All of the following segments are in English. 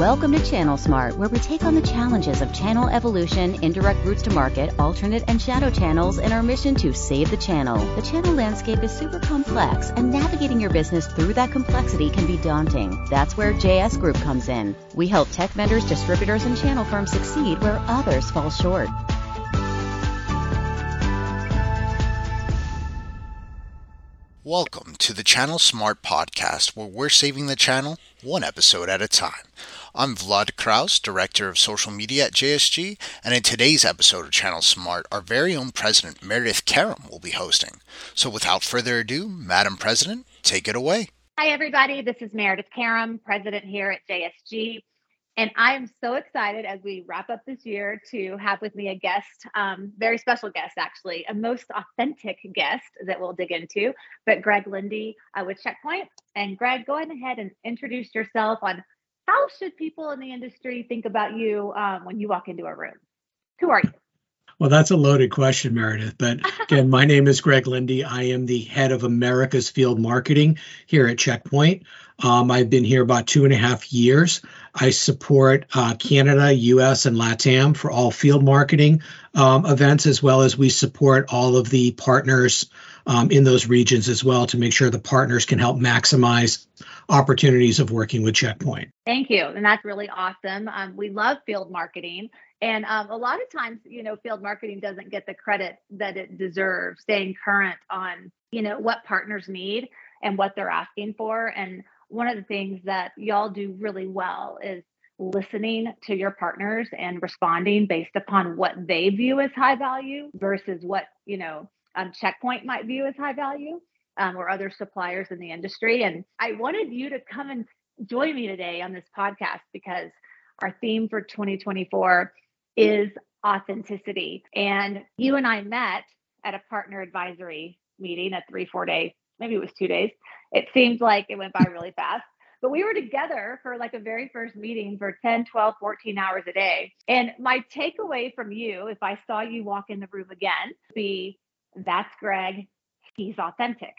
Welcome to Channel Smart, where we take on the challenges of channel evolution, indirect routes to market, alternate and shadow channels, and our mission to save the channel. The channel landscape is super complex, and navigating your business through that complexity can be daunting. That's where JS Group comes in. We help tech vendors, distributors, and channel firms succeed where others fall short. Welcome to the Channel Smart podcast, where we're saving the channel one episode at a time. I'm Vlad Kraus, Director of Social Media at JSG, and in today's episode of Channel Smart, our very own President Meredith Caram will be hosting. So without further ado, Madam President, take it away. Hi everybody, this is Meredith Caram, President here at JSG, and I am so excited as we wrap up this year to have with me a guest, very special guest, actually, a most authentic guest that we'll dig into, but Gregg Linde with Check Point. And Gregg, go ahead and introduce yourself on how should people in the industry think about you when you walk into a room? Who are you? Well, that's a loaded question, Meredith. But again, my name is Gregg Linde. I am the head of America's field marketing here at Check Point. I've been here about 2.5 years. I support Canada, U.S., and LATAM for all field marketing events, as well as we support all of the partners in those regions as well to make sure the partners can help maximize opportunities of working with Check Point. Thank you. And that's really awesome. We love field marketing. And a lot of times, you know, field marketing doesn't get the credit that it deserves, staying current on, you know, what partners need and what they're asking for. And one of the things that y'all do really well is listening to your partners and responding based upon what they view as high value versus what, you know, Check Point might view as high value or other suppliers in the industry. And I wanted you to come and join me today on this podcast because our theme for 2024 is authenticity. And you and I met at a partner advisory meeting, a 3-4 day, maybe it was 2 days. It seemed like it went by really fast, but we were together for like a very first meeting for 10, 12, 14 hours a day. And my takeaway from you, if I saw you walk in the room again, would be that's Gregg, he's authentic.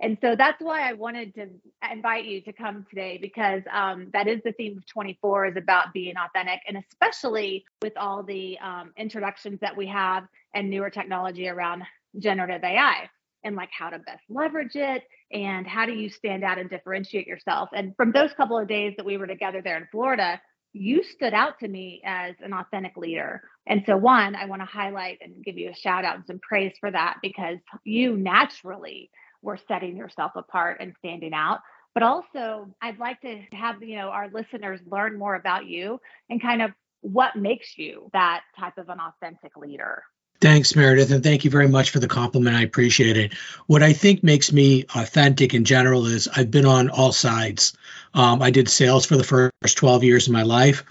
And so that's why I wanted to invite you to come today, because that is the theme of 24 is about being authentic, and especially with all the introductions that we have and newer technology around generative AI and like how to best leverage it and how do you stand out and differentiate yourself. And from those couple of days that we were together there in Florida, you stood out to me as an authentic leader. And so one, I want to highlight and give you a shout out and some praise for that, because you naturally we're setting yourself apart and standing out. But also, I'd like to have, you know, our listeners learn more about you and kind of what makes you that type of an authentic leader. Thanks, Meredith, and thank you very much for the compliment. I appreciate it. What I think makes me authentic in general is I've been on all sides. I did sales for the first 12 years of my life.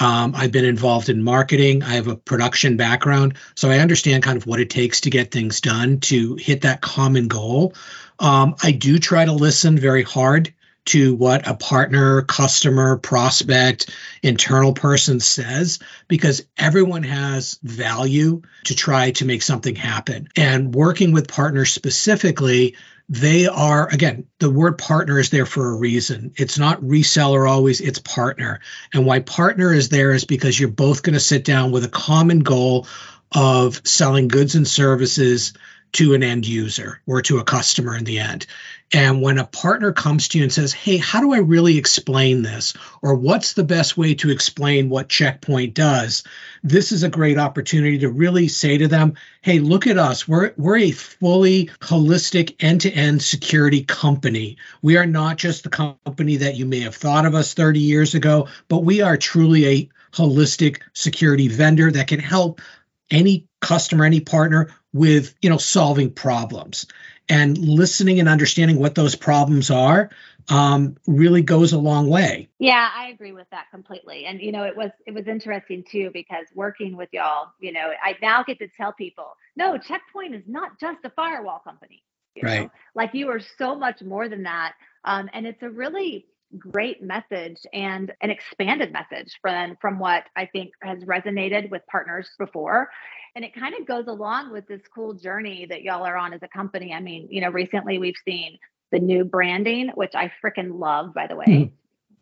I've been involved in marketing. I have a production background, so I understand kind of what it takes to get things done, to hit that common goal. I do try to listen very hard to what a partner, customer, prospect, internal person says, because everyone has value to try to make something happen. And working with partners specifically, they are, again, the word partner is there for a reason. It's not reseller always, it's partner. And why partner is there is because you're both going to sit down with a common goal of selling goods and services to an end user or to a customer in the end. And when a partner comes to you and says, hey, how do I really explain this? Or what's the best way to explain what Check Point does? This is a great opportunity to really say to them, hey, look at us. We're a fully holistic end-to-end security company. We are not just the company that you may have thought of us 30 years ago, but we are truly a holistic security vendor that can help any customer, any partner with, you know, solving problems. And listening and understanding what those problems are really goes a long way. Yeah, I agree with that completely. And, you know, it was interesting, too, because working with y'all, you know, I now get to tell people, no, Check Point is not just a firewall company. You know? Like you are so much more than that. And it's a really great message and an expanded message from what I think has resonated with partners before. And it kind of goes along with this cool journey that y'all are on as a company. I mean, you know, recently we've seen the new branding, which I freaking love, by the way.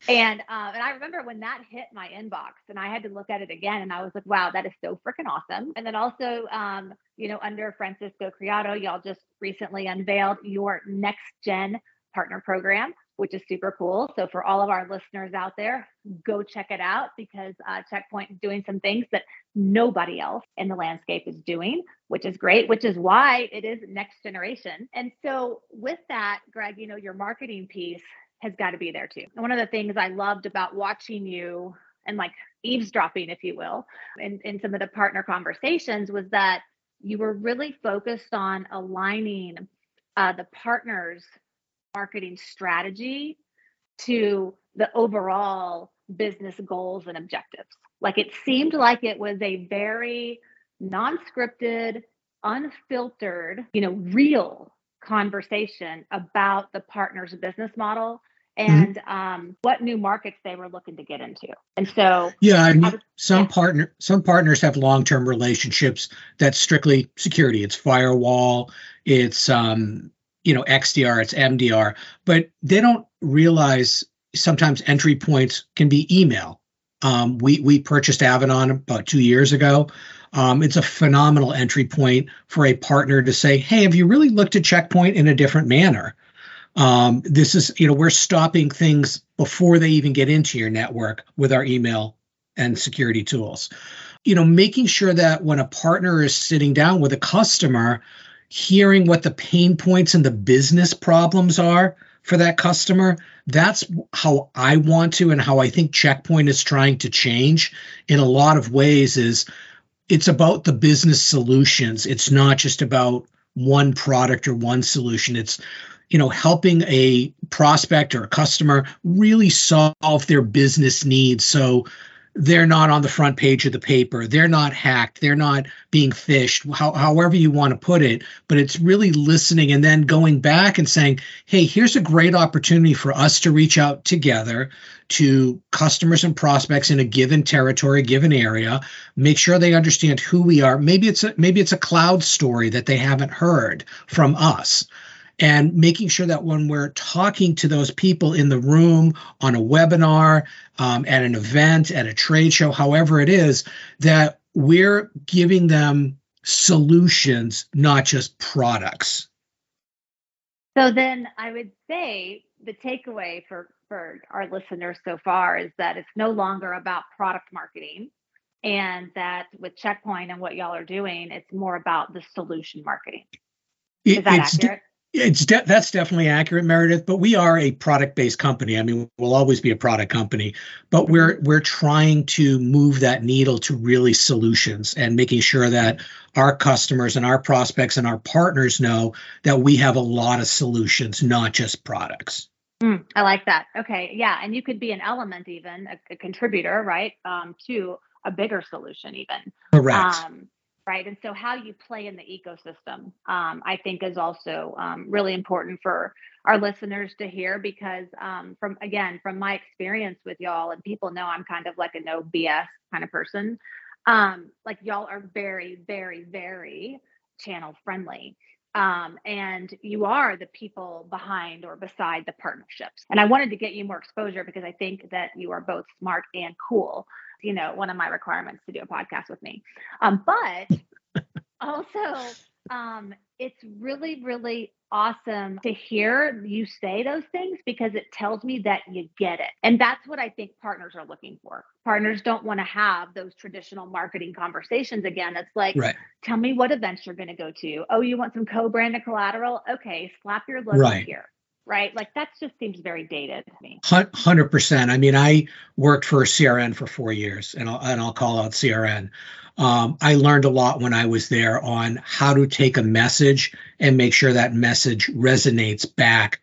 And I remember when that hit my inbox and I had to look at it again and I was like, wow, that is so freaking awesome. And then also, under Francisco Criado, y'all just recently unveiled your next gen partner program, which is super cool. So for all of our listeners out there, go check it out because Check Point is doing some things that nobody else in the landscape is doing, which is great, which is why it is next generation. And so with that, Gregg, your marketing piece has got to be there too. And one of the things I loved about watching you and eavesdropping, if you will, in some of the partner conversations was that you were really focused on aligning the partner's marketing strategy to the overall business goals and objectives. It seemed like it was a very non-scripted, unfiltered, real conversation about the partner's business model and what new markets they were looking to get into. And so, some partners have long-term relationships that's strictly security. It's firewall, it's XDR, it's MDR, but they don't realize sometimes entry points can be email. We purchased Avanan about 2 years ago. It's a phenomenal entry point for a partner to say, hey, have you really looked at Check Point in a different manner? This is, we're stopping things before they even get into your network with our email and security tools. Making sure that when a partner is sitting down with a customer, hearing what the pain points and the business problems are for that customer, that's how I want to and how I think Check Point is trying to change in a lot of ways is it's about the business solutions. It's not just about one product or one solution. It's, helping a prospect or a customer really solve their business needs. So they're not on the front page of the paper. They're not hacked. They're not being phished, however you want to put it. But it's really listening and then going back and saying, hey, here's a great opportunity for us to reach out together to customers and prospects in a given territory, given area, make sure they understand who we are. Maybe it's a cloud story that they haven't heard from us. And making sure that when we're talking to those people in the room, on a webinar, at an event, at a trade show, however it is, that we're giving them solutions, not just products. So then I would say the takeaway for our listeners so far is that it's no longer about product marketing. And that with Check Point and what y'all are doing, it's more about the solution marketing. Is that accurate? That's definitely accurate, Meredith, but we are a product-based company. I mean, we'll always be a product company, but we're trying to move that needle to really solutions and making sure that our customers and our prospects and our partners know that we have a lot of solutions, not just products. I like that. Okay. Yeah. And you could be an element, even a contributor, right? To a bigger solution even. Correct. Right. And so how you play in the ecosystem, I think is also really important for our listeners to hear because from my experience with y'all, and people know I'm kind of a no BS kind of person, y'all are very, very, very channel friendly. And you are the people behind or beside the partnerships. And I wanted to get you more exposure because I think that you are both smart and cool. One of my requirements to do a podcast with me. But also, it's really, really awesome to hear you say those things because it tells me that you get it. And that's what I think partners are looking for. Partners don't want to have those traditional marketing conversations again. It's right. Tell me what events you're going to go to. Oh, you want some co-branded collateral? Okay, slap your logo here. Right? That just seems very dated to me. 100%. I mean, I worked for CRN for 4 years and I'll call out CRN. I learned a lot when I was there on how to take a message and make sure that message resonates back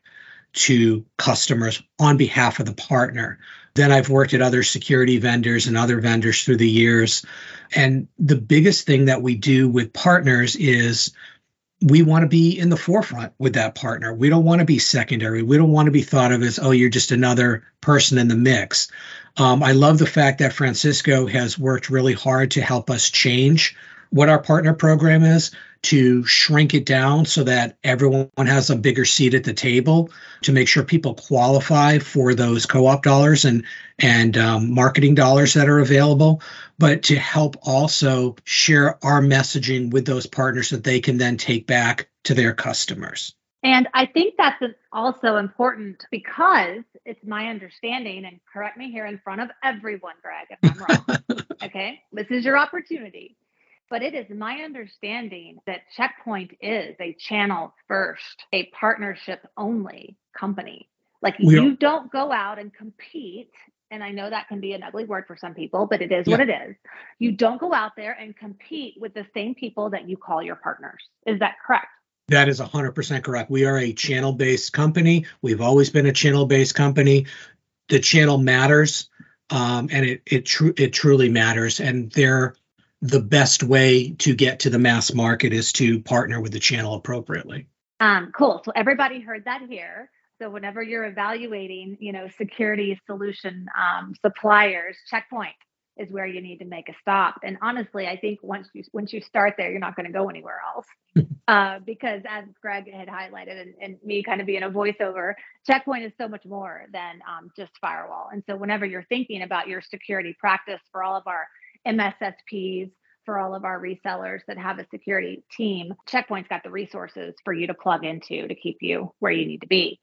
to customers on behalf of the partner. Then I've worked at other security vendors and other vendors through the years. And the biggest thing that we do with partners is we want to be in the forefront with that partner. We don't want to be secondary. We don't want to be thought of as, oh, you're just another person in the mix. I love the fact that Francisco has worked really hard to help us change what our partner program is to shrink it down so that everyone has a bigger seat at the table, to make sure people qualify for those co-op dollars and marketing dollars that are available, but to help also share our messaging with those partners that they can then take back to their customers. And I think that's also important because it's my understanding, and correct me here in front of everyone, Gregg, if I'm wrong, okay? This is your opportunity. But it is my understanding that Check Point is a channel first, a partnership only company. Like you don't go out and compete. And I know that can be an ugly word for some people, but it is what it is. You don't go out there and compete with the same people that you call your partners. Is that correct? That is 100% correct. We are a channel-based company. We've always been a channel-based company. The channel matters, and it truly matters. And they're the best way to get to the mass market is to partner with the channel appropriately. Cool. So everybody heard that here. So whenever you're evaluating, security solution suppliers, Check Point is where you need to make a stop. And honestly, I think once you start there, you're not going to go anywhere else. Because as Gregg had highlighted and me kind of being a voiceover, Check Point is so much more than just firewall. And so whenever you're thinking about your security practice for all of our MSSPs, for all of our resellers that have a security team, Check Point's got the resources for you to plug into to keep you where you need to be.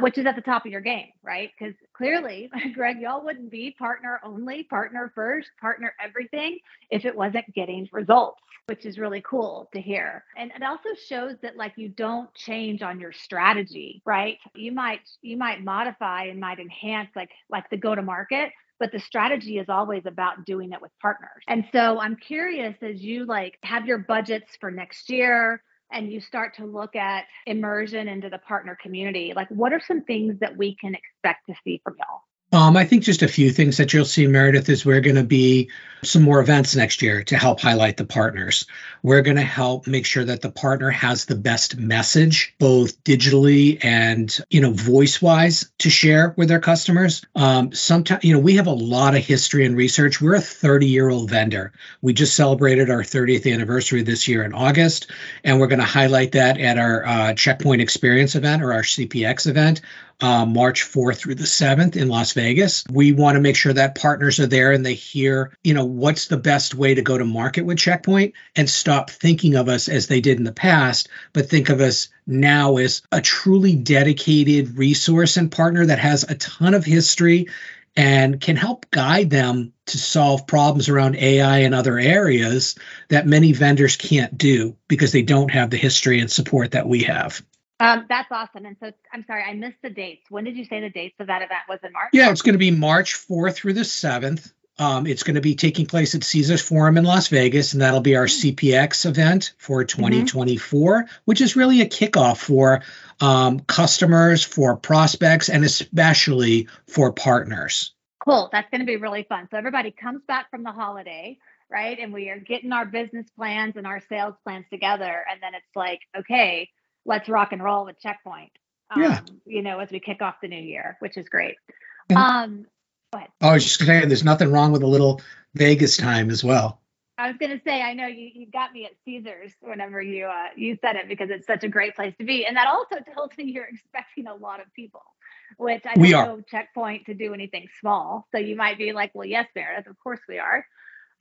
Which is at the top of your game, right? Because clearly, Gregg, y'all wouldn't be partner only, partner first, partner everything if it wasn't getting results, which is really cool to hear. And it also shows that like you don't change on your strategy, right? You might modify and might enhance like the go-to-market, but the strategy is always about doing it with partners. And so I'm curious, as you like have your budgets for next year, and you start to look at immersion into the partner community, like what are some things that we can expect to see from y'all? I think just a few things that you'll see, Meredith, is we're going to be some more events next year to help highlight the partners. We're going to help make sure that the partner has the best message, both digitally and, voice-wise to share with their customers. Sometimes, we have a lot of history and research. We're a 30-year-old vendor. We just celebrated our 30th anniversary this year in August, and we're going to highlight that at our Check Point Experience event or our CPX event. March 4th through the 7th in Las Vegas. We want to make sure that partners are there and they hear, what's the best way to go to market with Check Point, and stop thinking of us as they did in the past, but think of us now as a truly dedicated resource and partner that has a ton of history and can help guide them to solve problems around AI and other areas that many vendors can't do because they don't have the history and support that we have. That's awesome. And so I'm sorry, I missed the dates. When did you say the dates of that event was in March? Yeah, it's going to be March 4th through the 7th. It's going to be taking place at Caesars Forum in Las Vegas, and that'll be our CPX event for 2024, which is really a kickoff for customers, for prospects, and especially for partners. Cool. That's going to be really fun. So everybody comes back from the holiday, right? And we are getting our business plans and our sales plans together. And then it's like, okay, let's rock and roll with Check Point, as we kick off the new year, which is great. Go ahead. I was just going to say, there's nothing wrong with a little Vegas time as well. I was going to say, I know you got me at Caesars whenever you said it, because it's such a great place to be. And that also tells me you're expecting a lot of people, which I don't know Check Point to do anything small. So you might be like, well, yes, Meredith, of course we are.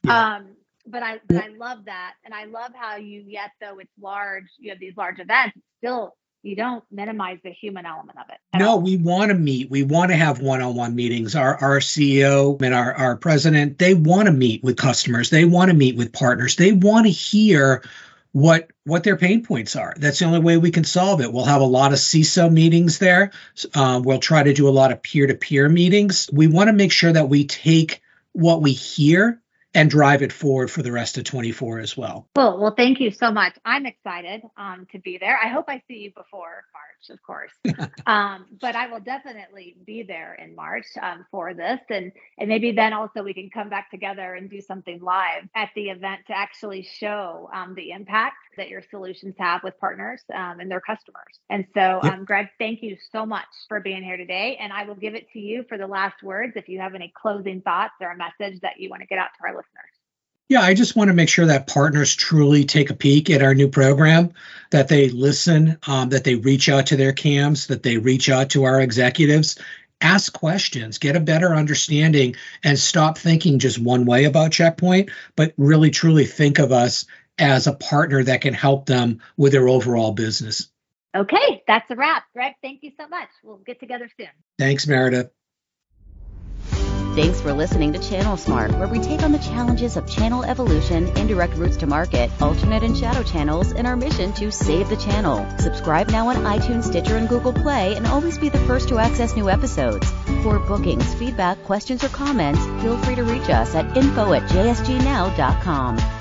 Yeah. But I love that. And I love how though it's large, you have these large events, still you don't minimize the human element of it. No, we want to meet. We want to have one-on-one meetings. Our CEO and our president, they want to meet with customers. They want to meet with partners. They want to hear what their pain points are. That's the only way we can solve it. We'll have a lot of CISO meetings there. We'll try to do a lot of peer-to-peer meetings. We want to make sure that we take what we hear and drive it forward for the rest of 2024 as well. Cool. Well, thank you so much. I'm excited to be there. I hope I see you before March, of course. But I will definitely be there in March for this. And maybe then also we can come back together and do something live at the event to actually show the impact that your solutions have with partners and their customers. And so, Gregg, thank you so much for being here today. And I will give it to you for the last words if you have any closing thoughts or a message that you want to get out to our listeners. Yeah, I just want to make sure that partners truly take a peek at our new program, that they listen, that they reach out to their CAMs, that they reach out to our executives, ask questions, get a better understanding, and stop thinking just one way about Check Point, but really truly think of us as a partner that can help them with their overall business. Okay, that's a wrap. Gregg, thank you so much. We'll get together soon. Thanks, Meredith. Thanks for listening to Channel Smart, where we take on the challenges of channel evolution, indirect routes to market, alternate and shadow channels, and our mission to save the channel. Subscribe now on iTunes, Stitcher, and Google Play, and always be the first to access new episodes. For bookings, feedback, questions, or comments, feel free to reach us at info@jsgnow.com.